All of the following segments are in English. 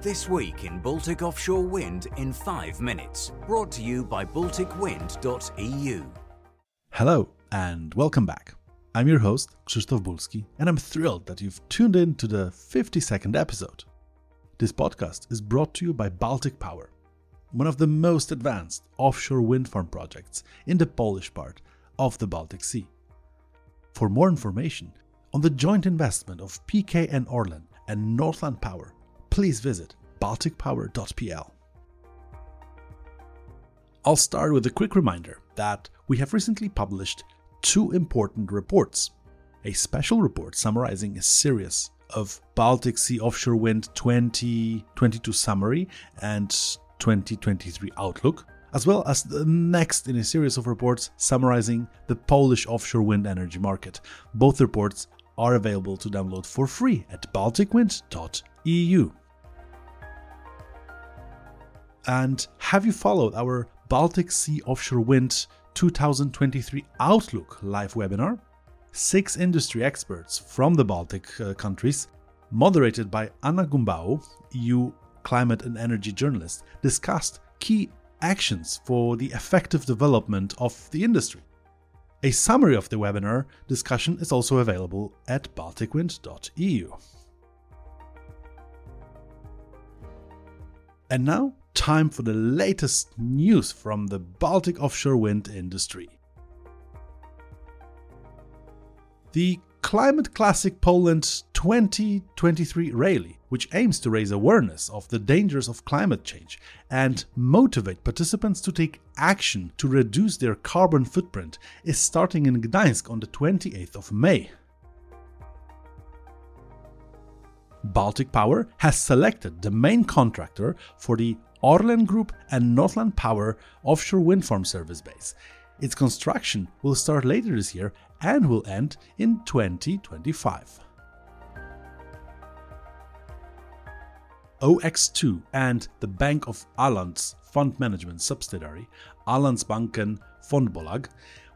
This week in Baltic Offshore Wind in 5 minutes, brought to you by BalticWind.eu. Hello and welcome back. I'm your host, Krzysztof Bulski, and I'm thrilled that you've tuned in to the 52nd episode. This podcast is brought to you by Baltic Power, one of the most advanced offshore wind farm projects in the Polish part of the Baltic Sea. For more information on the joint investment of PKN Orlen and Northland Power, please visit balticpower.pl. I'll start with a quick reminder that we have recently published two important reports. A special report summarizing a series of Baltic Sea Offshore Wind 2022 summary and 2023 outlook, as well as the next in a series of reports summarizing the Polish offshore wind energy market. Both reports are available to download for free at balticwind.eu. And have you followed our Baltic Sea Offshore Wind 2023 Outlook live webinar? 6 industry experts from the Baltic countries, moderated by Anna Gumbau, EU climate and energy journalist, discussed key actions for the effective development of the industry. A summary of the webinar discussion is also available at balticwind.eu. And now, time for the latest news from the Baltic offshore wind industry. The Climate Classic Poland 2023 rally, which aims to raise awareness of the dangers of climate change and motivate participants to take action to reduce their carbon footprint, is starting in Gdańsk on the 28th of May. Baltic Power has selected the main contractor for the Orlen Group and Northland Power offshore wind farm service base. Its construction will start later this year and will end in 2025. OX2 and the Bank of Åland's fund management subsidiary, Ålandsbanken Fondbolag,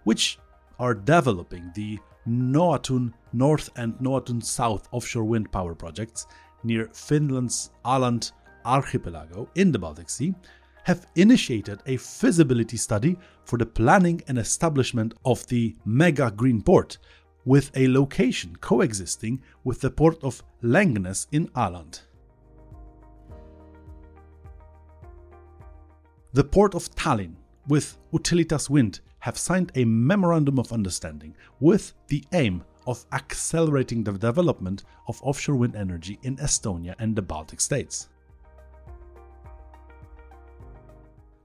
which are developing the Noatun North and Noatun South offshore wind power projects near Finland's Åland archipelago in the Baltic Sea, have initiated a feasibility study for the planning and establishment of the mega green port, with a location coexisting with the port of Langnes in Åland. The port of Tallinn with Utilitas Wind have signed a memorandum of understanding with the aim of accelerating the development of offshore wind energy in Estonia and the Baltic states.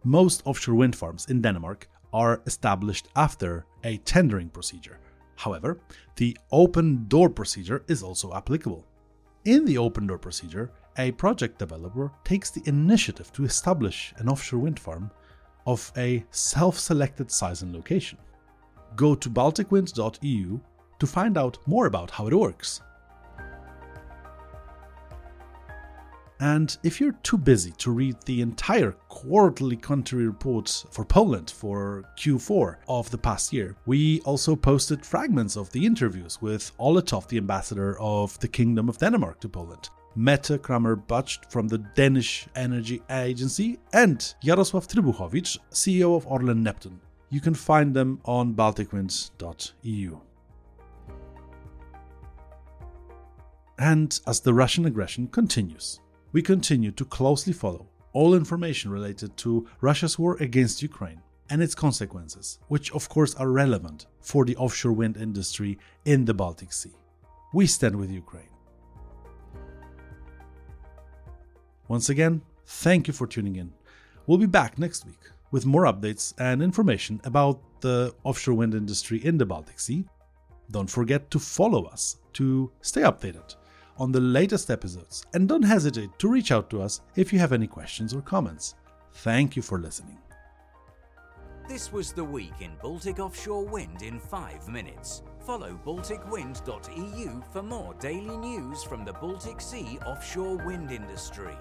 Most offshore wind farms in Denmark are established after a tendering procedure. However, the open door procedure is also applicable. In the open door procedure, a project developer takes the initiative to establish an offshore wind farm of a self-selected size and location. Go to balticwind.eu to find out more about how it works. And if you're too busy to read the entire quarterly country reports for Poland for Q4 of the past year, we also posted fragments of the interviews with Oletov, the ambassador of the Kingdom of Denmark to Poland, Mette Kramer-Butsch from the Danish Energy Agency, and Jarosław Trybuchowicz, CEO of Orlen Neptun. You can find them on balticwinds.eu. And as the Russian aggression continues, we continue to closely follow all information related to Russia's war against Ukraine and its consequences, which of course are relevant for the offshore wind industry in the Baltic Sea. We stand with Ukraine. Once again, thank you for tuning in. We'll be back next week with more updates and information about the offshore wind industry in the Baltic Sea. Don't forget to follow us to stay updated on the latest episodes, and don't hesitate to reach out to us if you have any questions or comments. Thank you for listening. This was the week in Baltic Offshore Wind in 5 minutes. Follow balticwind.eu for more daily news from the Baltic Sea offshore wind industry.